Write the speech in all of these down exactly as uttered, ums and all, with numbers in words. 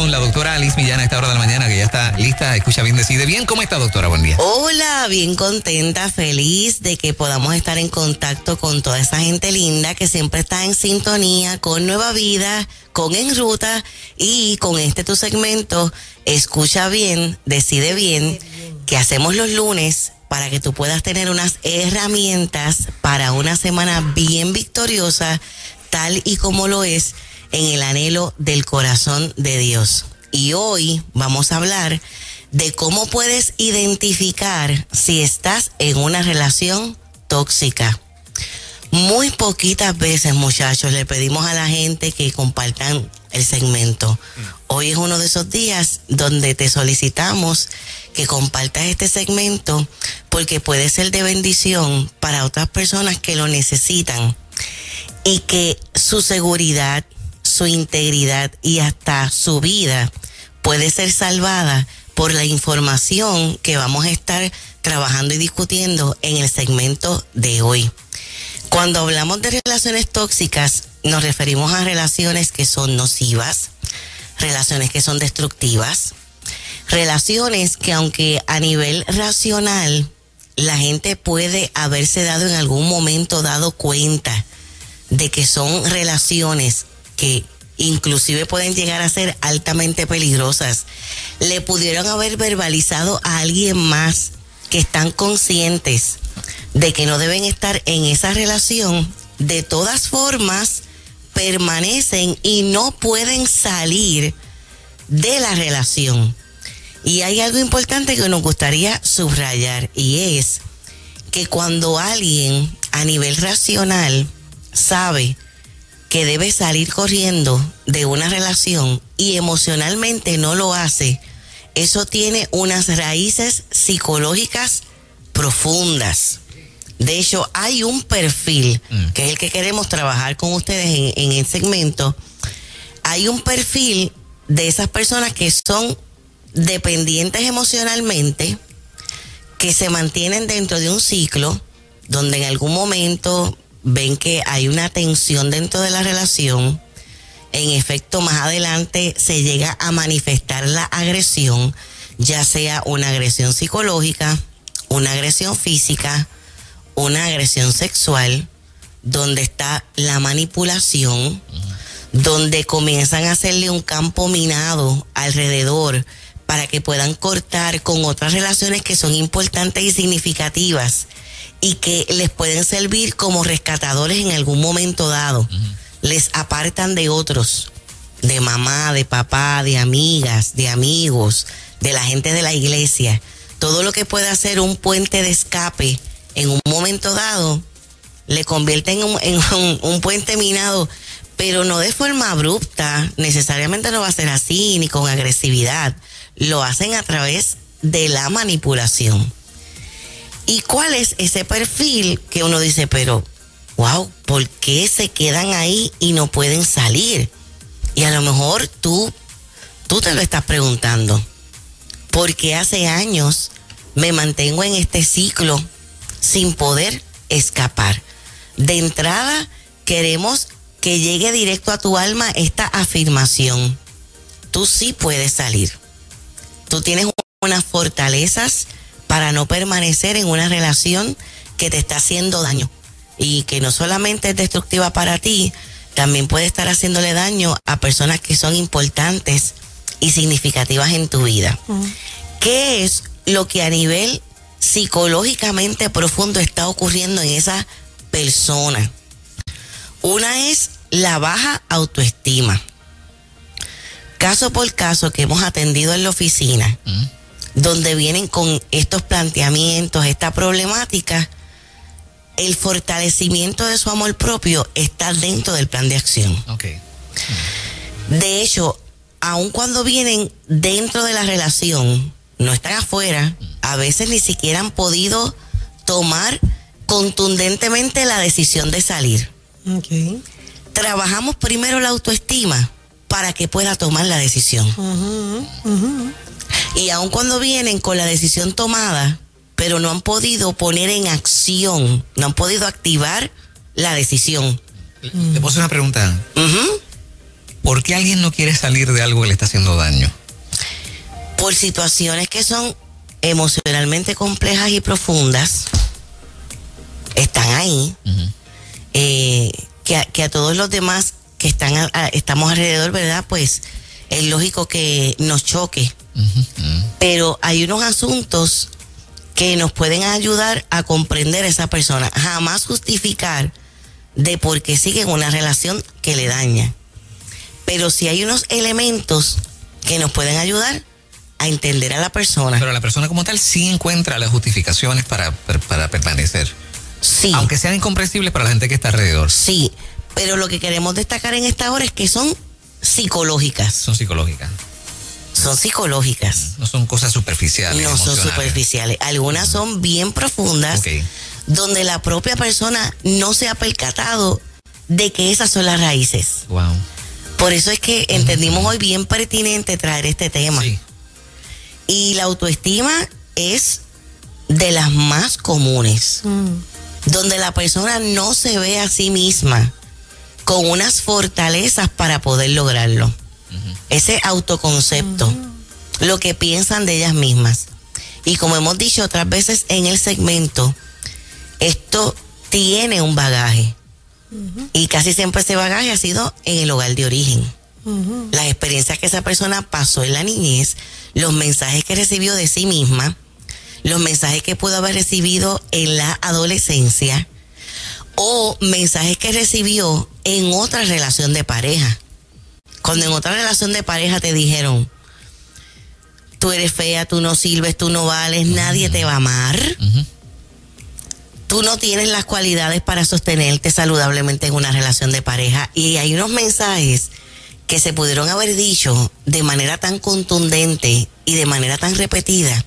con la doctora Alice Millán a esta hora de la mañana, que ya está lista. Escucha bien, decide bien. ¿Cómo está, doctora? Buen día. Hola, bien contenta, feliz de que podamos estar en contacto con toda esa gente linda que siempre está en sintonía con Nueva Vida, con En Ruta y con este tu segmento, Escucha bien, decide bien, que hacemos los lunes para que tú puedas tener unas herramientas para una semana bien victoriosa, tal y como lo es en el anhelo del corazón de Dios. Y hoy vamos a hablar de cómo puedes identificar si estás en una relación tóxica. Muy poquitas veces, muchachos, le pedimos a la gente que compartan el segmento. Hoy es uno de esos días donde te solicitamos que compartas este segmento porque puede ser de bendición para otras personas que lo necesitan y que su seguridad, su integridad y hasta su vida puede ser salvada por la información que vamos a estar trabajando y discutiendo en el segmento de hoy. Cuando hablamos de relaciones tóxicas, nos referimos a relaciones que son nocivas, relaciones que son destructivas, relaciones que aunque a nivel racional la gente puede haberse dado en algún momento dado cuenta de que son relaciones que inclusive pueden llegar a ser altamente peligrosas, le pudieron haber verbalizado a alguien más que están conscientes de que no deben estar en esa relación, de todas formas permanecen y no pueden salir de la relación. Y hay algo importante que nos gustaría subrayar, y es que cuando alguien a nivel racional sabe que debe salir corriendo de una relación y emocionalmente no lo hace, eso tiene unas raíces psicológicas profundas. De hecho, hay un perfil, que es el que queremos trabajar con ustedes en, en el segmento. Hay un perfil de esas personas que son dependientes emocionalmente, que se mantienen dentro de un ciclo donde en algún momento ven que hay una tensión dentro de la relación. En efecto, más adelante se llega a manifestar la agresión, ya sea una agresión psicológica, una agresión física, una agresión sexual, donde está la manipulación, donde comienzan a hacerle un campo minado alrededor para que puedan cortar con otras relaciones que son importantes y significativas y que les pueden servir como rescatadores en algún momento dado. Les apartan de otros, de mamá, de papá, de amigas, de amigos, de la gente de la iglesia. Todo lo que pueda ser un puente de escape en un momento dado, le convierte en, un, en un, un puente minado, pero no de forma abrupta, necesariamente no va a ser así, ni con agresividad. Lo hacen a través de la manipulación. ¿Y cuál es ese perfil que uno dice, pero, wow, ¿por qué se quedan ahí y no pueden salir? Y a lo mejor tú, tú te lo estás preguntando. Porque hace años me mantengo en este ciclo sin poder escapar. De entrada, queremos que llegue directo a tu alma esta afirmación. Tú sí puedes salir. Tú tienes unas fortalezas para no permanecer en una relación que te está haciendo daño y que no solamente es destructiva para ti, también puede estar haciéndole daño a personas que son importantes y significativas en tu vida. Uh-huh. ¿Qué es lo que a nivel psicológicamente profundo está ocurriendo en esa persona? Una es la baja autoestima. Caso por caso que hemos atendido en la oficina, uh-huh, donde vienen con estos planteamientos, esta problemática, el fortalecimiento de su amor propio está dentro del plan de acción. Okay. Uh-huh. De hecho, aun cuando vienen dentro de la relación, no están afuera, a veces ni siquiera han podido tomar contundentemente la decisión de salir. Okay. Trabajamos primero la autoestima para que pueda tomar la decisión. Uh-huh, uh-huh. Y aun cuando vienen con la decisión tomada, pero no han podido poner en acción, no han podido activar la decisión. Le, le puedo hacer una pregunta. Uh-huh. ¿Por qué alguien no quiere salir de algo que le está haciendo daño? Por situaciones que son emocionalmente complejas y profundas, están ahí, uh-huh. eh, que, a, que a todos los demás que están a, a, estamos alrededor, ¿verdad? Pues es lógico que nos choque, uh-huh, uh-huh. pero hay unos asuntos que nos pueden ayudar a comprender a esa persona, jamás justificar de por qué sigue en una relación que le daña. Pero sí hay unos elementos que nos pueden ayudar a entender a la persona. Pero la persona como tal sí encuentra las justificaciones para, para permanecer. Sí. Aunque sean incomprensibles para la gente que está alrededor. Sí, pero lo que queremos destacar en esta hora es que son psicológicas. Son psicológicas. Son psicológicas. No son cosas superficiales. No son superficiales. Algunas son bien profundas, okay. donde la propia persona no se ha percatado de que esas son las raíces. Wow. Por eso es que entendimos hoy bien pertinente traer este tema. Sí. Y la autoestima es de las más comunes, mm. donde la persona no se ve a sí misma con unas fortalezas para poder lograrlo. Uh-huh. Ese autoconcepto, uh-huh. lo que piensan de ellas mismas. Y como hemos dicho otras veces en el segmento, esto tiene un bagaje. Uh-huh. Y casi siempre ese bagaje ha sido en el hogar de origen. Uh-huh. Las experiencias que esa persona pasó en la niñez, los mensajes que recibió de sí misma, los mensajes que pudo haber recibido en la adolescencia o mensajes que recibió en otra relación de pareja. Cuando en otra relación de pareja te dijeron, tú eres fea, tú no sirves, tú no vales, uh-huh. nadie te va a amar. Uh-huh. Tú no tienes las cualidades para sostenerte saludablemente en una relación de pareja. Y hay unos mensajes que se pudieron haber dicho de manera tan contundente y de manera tan repetida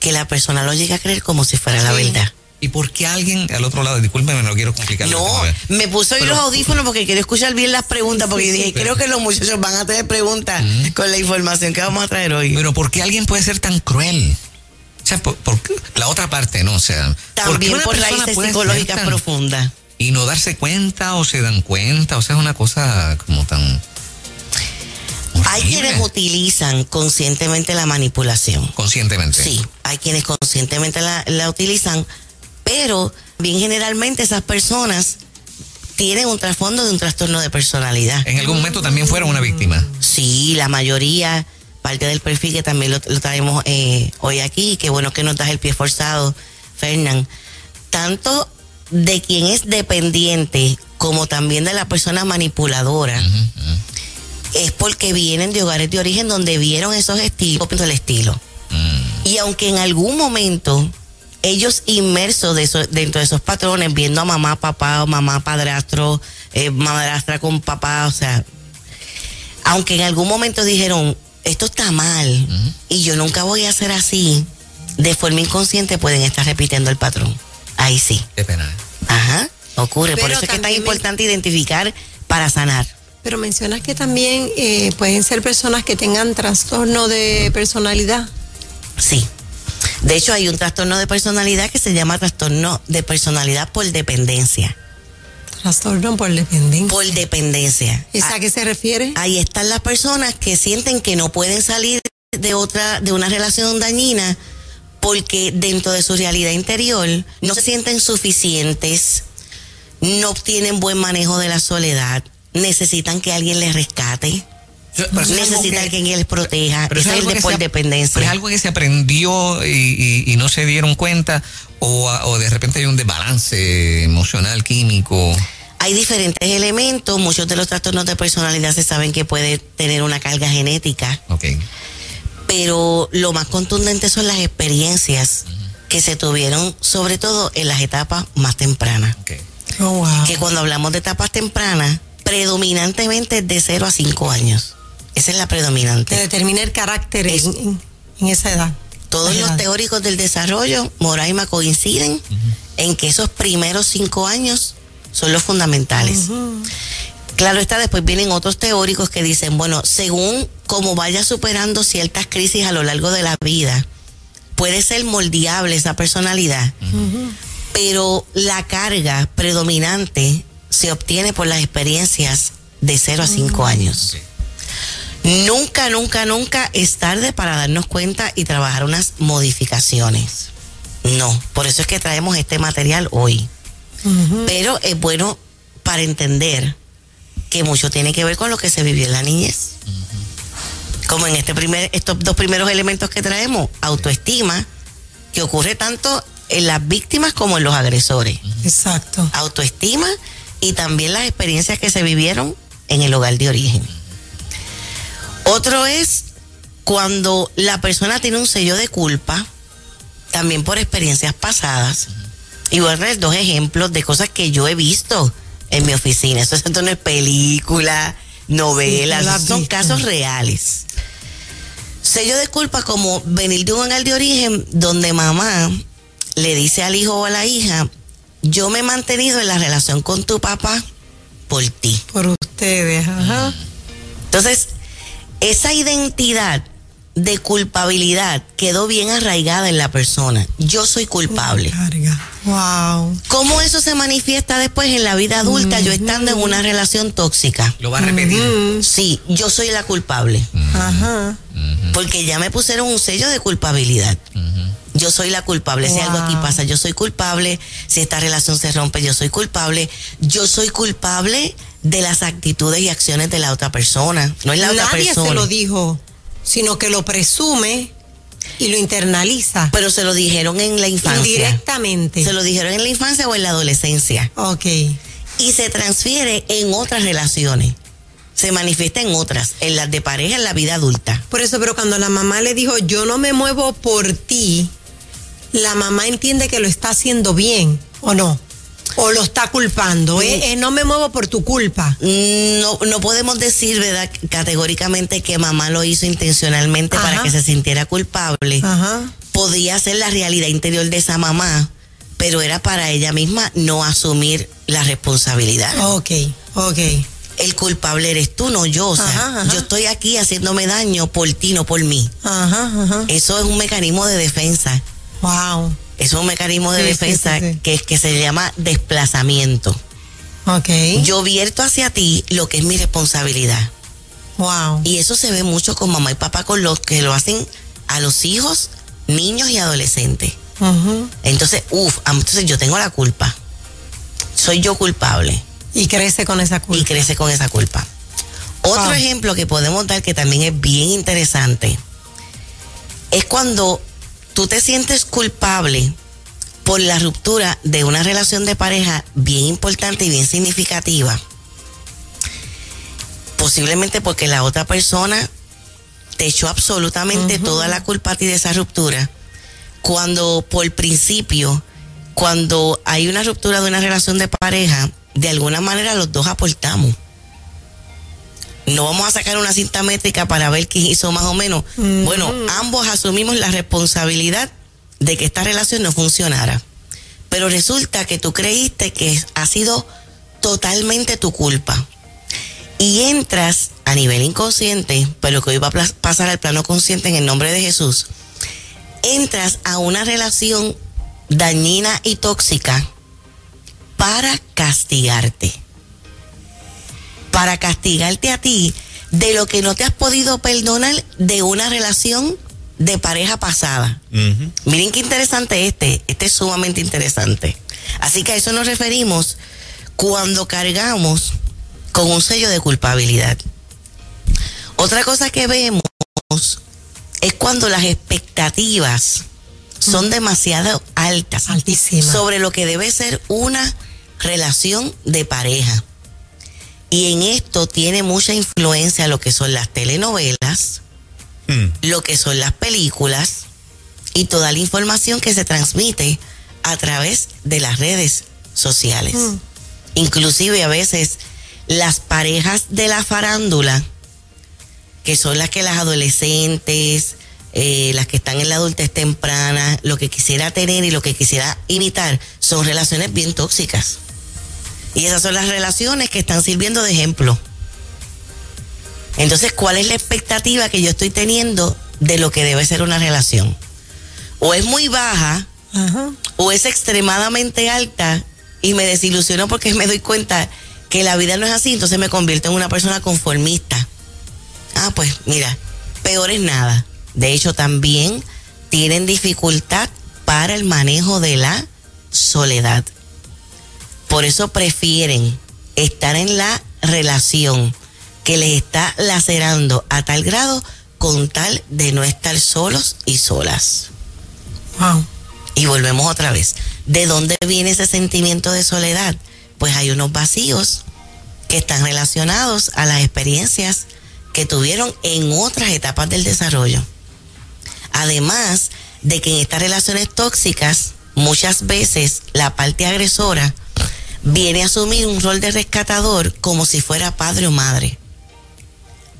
que la persona lo llega a creer como si fuera sí. la verdad. ¿Y por qué alguien al otro lado? Discúlpeme, no quiero complicar. No, me puso hoy los audífonos porque quiero escuchar bien las preguntas, porque sí, dije, sí, creo que los muchachos van a tener preguntas uh-huh. con la información que vamos a traer hoy. Pero ¿por qué alguien puede ser tan cruel? O sea, por, por la otra parte, ¿no? O sea, también por raíces psicológicas profundas. Y no darse cuenta o se dan cuenta, o sea, es una cosa como tan horrible. Hay quienes utilizan conscientemente la manipulación. Conscientemente. Sí, hay quienes conscientemente la, la utilizan, pero bien generalmente esas personas tienen un trasfondo de un trastorno de personalidad. En algún momento también fueron una víctima. Sí, la mayoría... Parte del perfil que también lo, lo traemos eh, hoy aquí, que bueno que nos das el pie forzado, Fernán. Tanto de quien es dependiente como también de la persona manipuladora, uh-huh, uh-huh. es porque vienen de hogares de origen donde vieron esos estilos, el estilo. Uh-huh. Y aunque en algún momento ellos inmersos de eso, dentro de esos patrones, viendo a mamá, papá, o mamá, padrastro, eh, madrastra con papá, o sea, aunque en algún momento dijeron, esto está mal, uh-huh. y yo nunca voy a hacer así, de forma inconsciente pueden estar repitiendo el patrón. Ahí sí. Qué pena. Ajá, ocurre. Pero por eso es que es tan importante me... identificar para sanar. Pero mencionas que también eh, pueden ser personas que tengan trastorno de personalidad. Sí. De hecho, hay un trastorno de personalidad que se llama trastorno de personalidad por dependencia. Trastorno por dependencia. Por dependencia. ¿Es a, a qué se refiere? Ahí están las personas que sienten que no pueden salir de otra, de una relación dañina, porque dentro de su realidad interior no se sienten suficientes, no obtienen buen manejo de la soledad, necesitan que alguien les rescate, necesitan que, que alguien les proteja. Pero eso es, es de por se, dependencia. Pero es algo que se aprendió y, y, y no se dieron cuenta. O, o de repente hay un desbalance emocional, químico. Hay diferentes elementos. Muchos de los trastornos de personalidad se saben que puede tener una carga genética. Okay. Pero lo más contundente son las experiencias uh-huh. que se tuvieron, sobre todo en las etapas más tempranas. Okay. Oh, wow. Que cuando hablamos de etapas tempranas, predominantemente de cero a cinco años. Esa es la predominante. Que determina el carácter es, en, en esa edad. Todos Ajá. los teóricos del desarrollo, Moraima, coinciden uh-huh. en que esos primeros cinco años son los fundamentales. Uh-huh. Claro está, después vienen otros teóricos que dicen, bueno, según cómo vaya superando ciertas crisis a lo largo de la vida, puede ser moldeable esa personalidad, uh-huh. pero la carga predominante se obtiene por las experiencias de cero uh-huh. a cinco años. Okay. Nunca, nunca, nunca es tarde para darnos cuenta y trabajar unas modificaciones. No, por eso es que traemos este material hoy. Uh-huh. Pero es bueno para entender que mucho tiene que ver con lo que se vivió en la niñez. Uh-huh. Como en este primer, estos dos primeros elementos que traemos, autoestima, que ocurre tanto en las víctimas como en los agresores. Uh-huh. Exacto. Autoestima y también las experiencias que se vivieron en el hogar de origen. Otro es cuando la persona tiene un sello de culpa, también por experiencias pasadas. Y voy a dar dos ejemplos de cosas que yo he visto en mi oficina. Eso no es película, novela, sí, son casos reales. Sello de culpa como venir de un hogar de origen donde mamá le dice al hijo o a la hija, yo me he mantenido en la relación con tu papá por ti. Por ustedes, ajá. Entonces, esa identidad de culpabilidad quedó bien arraigada en la persona. Yo soy culpable. Wow. ¿Cómo eso se manifiesta después en la vida adulta, mm-hmm. yo estando en una relación tóxica? Lo va a repetir. Mm-hmm. Sí, yo soy la culpable. Mm-hmm. Ajá. Mm-hmm. Porque ya me pusieron un sello de culpabilidad. Mm-hmm. Yo soy la culpable. Wow. Si algo aquí pasa, yo soy culpable. Si esta relación se rompe, yo soy culpable. Yo soy culpable de las actitudes y acciones de la otra persona. No es la Nadie otra persona. Nadie se lo dijo, sino que lo presume y lo internaliza. Pero se lo dijeron en la infancia. Indirectamente. Se lo dijeron en la infancia o en la adolescencia. Ok. Y se transfiere en otras relaciones. Se manifiesta en otras, en las de pareja, en la vida adulta. Por eso, pero cuando la mamá le dijo, yo no me muevo por ti, la mamá entiende que lo está haciendo bien, ¿o no? O lo está culpando, ¿eh? Eh, no me muevo por tu culpa. No, no podemos decir, ¿verdad?, categóricamente que mamá lo hizo intencionalmente. Ajá. Para que se sintiera culpable. Ajá. Podía ser la realidad interior de esa mamá, pero era para ella misma no asumir la responsabilidad. Ok, ok. El culpable eres tú, no yo. O sea, ajá, ajá. yo estoy aquí haciéndome daño por ti, no por mí. Ajá, ajá. Eso es un mecanismo de defensa. Wow. Es un mecanismo de sí, defensa sí, sí, sí. Que, que se llama desplazamiento. Okay. Yo vierto hacia ti lo que es mi responsabilidad. Wow. Y eso se ve mucho con mamá y papá, con los que lo hacen a los hijos, niños y adolescentes. Uh-huh. Entonces, uff, entonces yo tengo la culpa. Soy yo culpable. Y crece con esa culpa. Y crece con esa culpa. Otro wow. ejemplo que podemos dar que también es bien interesante es cuando tú te sientes culpable por la ruptura de una relación de pareja bien importante y bien significativa. Posiblemente porque la otra persona te echó absolutamente uh-huh. toda la culpa a ti de esa ruptura. Cuando por principio, cuando hay una ruptura de una relación de pareja, de alguna manera los dos aportamos. No vamos a sacar una cinta métrica para ver quién hizo más o menos. Mm-hmm. Bueno, ambos asumimos la responsabilidad de que esta relación no funcionara. Pero resulta que tú creíste que ha sido totalmente tu culpa. Y entras a nivel inconsciente, pero que hoy va a pasar al plano consciente en el nombre de Jesús. Entras a una relación dañina y tóxica para castigarte. Para castigarte a ti de lo que no te has podido perdonar de una relación de pareja pasada. Uh-huh. Miren qué interesante este, este es sumamente interesante. Así que a eso nos referimos cuando cargamos con un sello de culpabilidad. Otra cosa que vemos es cuando las expectativas son demasiado altas, altísimas, sobre lo que debe ser una relación de pareja. Y en esto tiene mucha influencia lo que son las telenovelas, mm. lo que son las películas y toda la información que se transmite a través de las redes sociales. Mm. Inclusive a veces las parejas de la farándula, que son las que las adolescentes, eh, las que están en la adultez temprana, lo que quisiera tener y lo que quisiera imitar, son relaciones bien tóxicas. Y esas son las relaciones que están sirviendo de ejemplo. Entonces, ¿cuál es la expectativa que yo estoy teniendo de lo que debe ser una relación? O es muy baja, ajá. o es extremadamente alta y me desilusiono porque me doy cuenta que la vida no es así, entonces me convierto en una persona conformista. Ah, pues mira, peor es nada. De hecho, también tienen dificultad para el manejo de la soledad. Por eso prefieren estar en la relación que les está lacerando a tal grado con tal de no estar solos y solas. Wow. Y volvemos otra vez. ¿De dónde viene ese sentimiento de soledad? Pues hay unos vacíos que están relacionados a las experiencias que tuvieron en otras etapas del desarrollo. Además de que en estas relaciones tóxicas, muchas veces la parte agresora viene a asumir un rol de rescatador como si fuera padre o madre,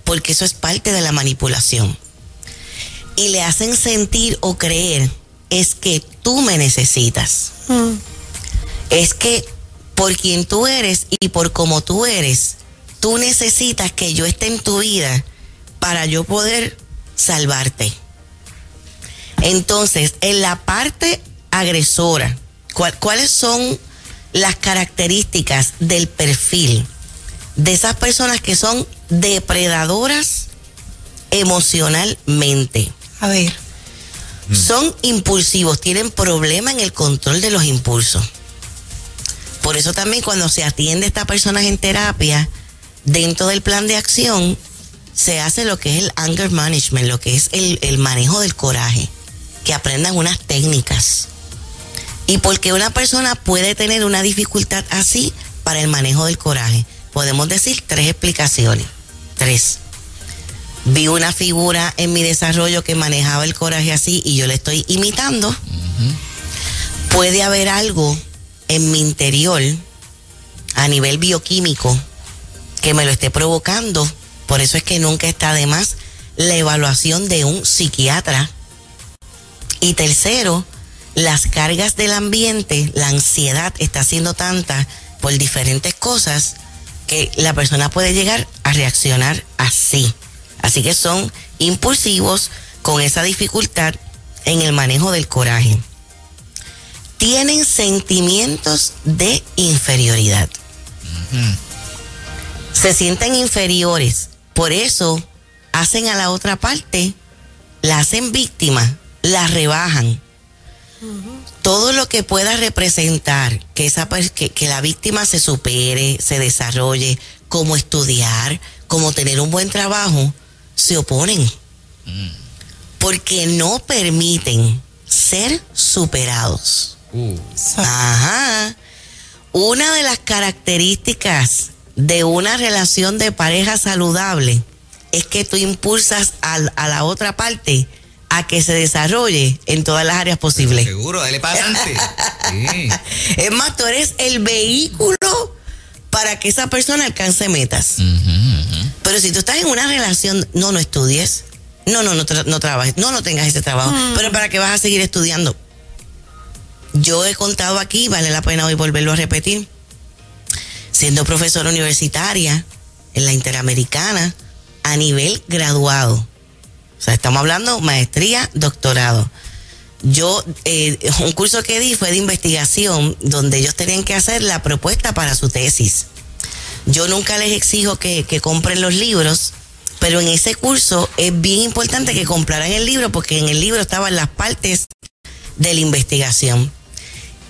porque eso es parte de la manipulación. Y le hacen sentir o creer, es que tú me necesitas. Mm. Es que por quien tú eres y por cómo tú eres, tú necesitas que yo esté en tu vida para yo poder salvarte. Entonces, en la parte agresora, ¿cuáles son las características del perfil de esas personas que son depredadoras emocionalmente? A ver. Mm. Son impulsivos, tienen problema en el control de los impulsos. Por eso también cuando se atiende a estas personas en terapia, dentro del plan de acción, se hace lo que es el anger management, lo que es el, el manejo del coraje, que aprendan unas técnicas. Y porque una persona puede tener una dificultad así para el manejo del coraje, podemos decir tres explicaciones. Tres. Vi una figura en mi desarrollo que manejaba el coraje así y yo le estoy imitando. Uh-huh. Puede haber algo en mi interior, a nivel bioquímico, que me lo esté provocando. Por eso es que nunca está de más la evaluación de un psiquiatra. Y tercero, las cargas del ambiente, la ansiedad está siendo tanta por diferentes cosas que la persona puede llegar a reaccionar así. Así que son impulsivos con esa dificultad en el manejo del coraje. Tienen sentimientos de inferioridad. Uh-huh. Se sienten inferiores. Por eso hacen a la otra parte, la hacen víctima, la rebajan. Uh-huh. Todo lo que pueda representar que, esa, que, que la víctima se supere, se desarrolle, como estudiar, como tener un buen trabajo, se oponen. Uh-huh. Porque no permiten ser superados. Uh. Ajá. Una de las características de una relación de pareja saludable es que tú impulsas a, a la otra parte a que se desarrolle en todas las áreas posibles. Pero seguro, dale para adelante. Sí. Es más, tú eres el vehículo para que esa persona alcance metas. Uh-huh, uh-huh. Pero si tú estás en una relación, no, no estudies, no, no, no, tra- no trabajes, no, no tengas ese trabajo, uh-huh. Pero ¿para qué vas a seguir estudiando? Yo he contado aquí, vale la pena hoy volverlo a repetir, siendo profesora universitaria en la Interamericana a nivel graduado, o sea, estamos hablando maestría, doctorado. Yo, eh, un curso que di fue de investigación, donde ellos tenían que hacer la propuesta para su tesis. Yo nunca les exijo que, que compren los libros, pero en ese curso es bien importante que compraran el libro, porque en el libro estaban las partes de la investigación.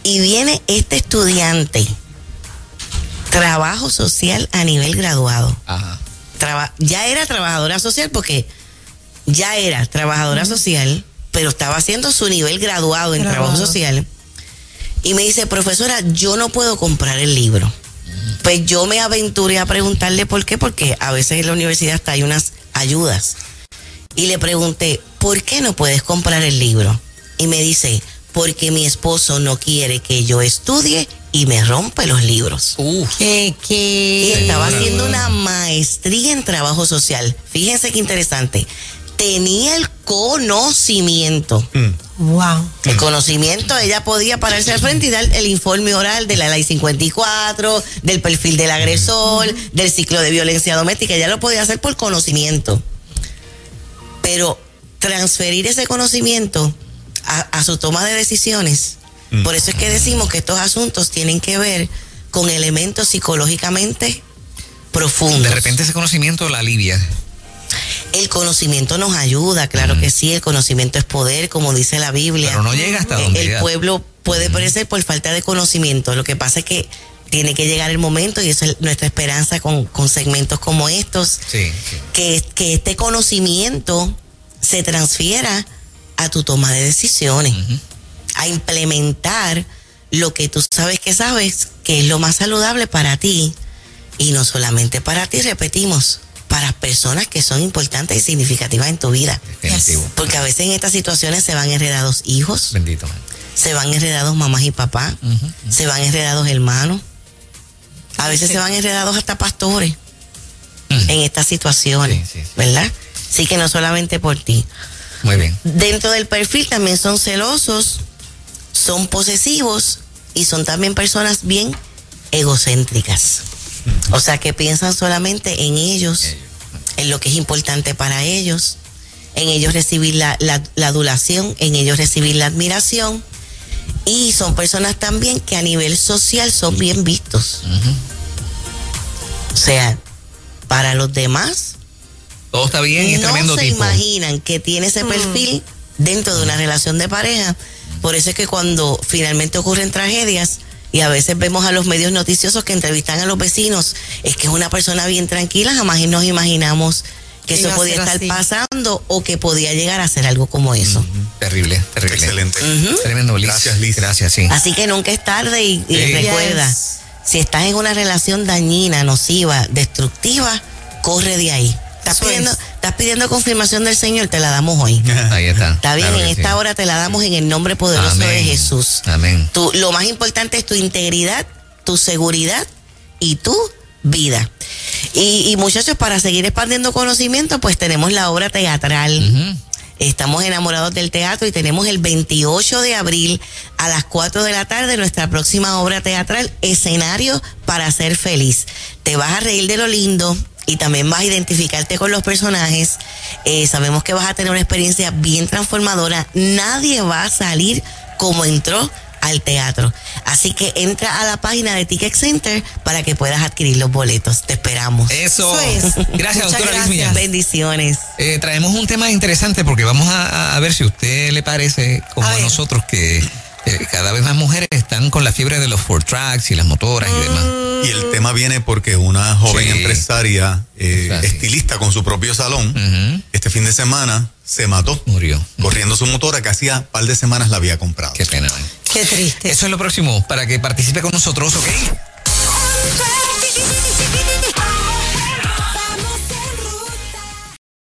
Y viene este estudiante, trabajo social a nivel graduado. Ajá. Traba, ya era trabajadora social, porque ya era trabajadora uh-huh. social, pero estaba haciendo su nivel graduado en graduado. Trabajo social. Y me dice, profesora, yo no puedo comprar el libro. Uh-huh. Pues yo me aventuré a preguntarle por qué, porque a veces en la universidad hasta hay unas ayudas. Y le pregunté, ¿por qué no puedes comprar el libro? Y me dice, porque mi esposo no quiere que yo estudie y me rompe los libros. Uf. ¿Qué, qué? Y estaba haciendo una maestría en trabajo social. Fíjense qué interesante. Tenía el conocimiento. Mm. Wow. El conocimiento, ella podía pararse al frente y dar el informe oral de la ley cincuenta y cuatro, del perfil del agresor, mm. del ciclo de violencia doméstica. Ella lo podía hacer por conocimiento. Pero transferir ese conocimiento A, a su toma de decisiones. Mm. Por eso es que decimos que estos asuntos tienen que ver con elementos psicológicamente profundos. De repente ese conocimiento la alivia. El conocimiento nos ayuda, claro mm. que sí, el conocimiento es poder, como dice la Biblia. Pero no llega hasta donde El llega. pueblo puede mm. perecer por falta de conocimiento. Lo que pasa es que tiene que llegar el momento, y eso es nuestra esperanza con, con segmentos como estos, sí, sí. Que, que este conocimiento se transfiera a tu toma de decisiones, uh-huh. a implementar lo que tú sabes que sabes, que es lo más saludable para ti, y no solamente para ti, repetimos, para personas que son importantes y significativas en tu vida. Definitivo. Porque a veces en estas situaciones se van enredados hijos, bendito, se van enredados mamás y papás, uh-huh, uh-huh. se van enredados hermanos, a veces sí. se van enredados hasta pastores uh-huh. en estas situaciones, sí, sí, sí. ¿verdad? Así que no solamente por ti. Muy bien. Dentro del perfil también son celosos, son posesivos y son también personas bien egocéntricas. O sea, que piensan solamente en ellos, en lo que es importante para ellos, en ellos recibir la, la, la adulación, en ellos recibir la admiración. Y son personas también que a nivel social son bien vistos. Uh-huh. O sea, para los demás... todo está bien y es tremendo tipo. No se imaginan que tiene ese perfil mm. dentro de una relación de pareja. Por eso es que cuando finalmente ocurren tragedias, y a veces vemos a los medios noticiosos que entrevistan a los vecinos, es que es una persona bien tranquila, jamás nos imaginamos que eso podía estar así. pasando, o que podía llegar a hacer algo como eso. Mm-hmm. Terrible, terrible. Excelente. Uh-huh. Tremendo, Liz. Gracias, Liz. Gracias, sí. Así que nunca es tarde y, y sí. recuerda, yes. si estás en una relación dañina, nociva, destructiva, corre de ahí. Estás pidiendo, estás pidiendo confirmación del Señor, te la damos hoy. Ahí está. Está bien, claro, en esta sí. hora te la damos en el nombre poderoso Amén. de Jesús. Amén. Tú, lo más importante es tu integridad, tu seguridad y tu vida. Y, y muchachos, para seguir expandiendo conocimiento, pues tenemos la obra teatral. Uh-huh. Estamos enamorados del teatro y tenemos el veintiocho de abril a las cuatro de la tarde nuestra próxima obra teatral, Escenario para Ser Feliz. Te vas a reír de lo lindo. Y también vas a identificarte con los personajes. Eh, sabemos que vas a tener una experiencia bien transformadora. Nadie va a salir como entró al teatro. Así que entra a la página de Ticket Center para que puedas adquirir los boletos. Te esperamos. Eso. Eso es. Gracias, doctora Alice Millán. Bendiciones. Eh, traemos un tema interesante porque vamos a, a ver si a usted le parece como a, a nosotros que... cada vez más mujeres están con la fiebre de los four tracks y las motoras y demás. Y el tema viene porque una joven sí. empresaria, eh, o sea, estilista sí. con su propio salón, uh-huh. este fin de semana se mató. Murió. Corriendo su motora que hacía un par de semanas la había comprado. Qué pena. Qué triste. Eso es lo próximo, para que participe con nosotros, ¿ok?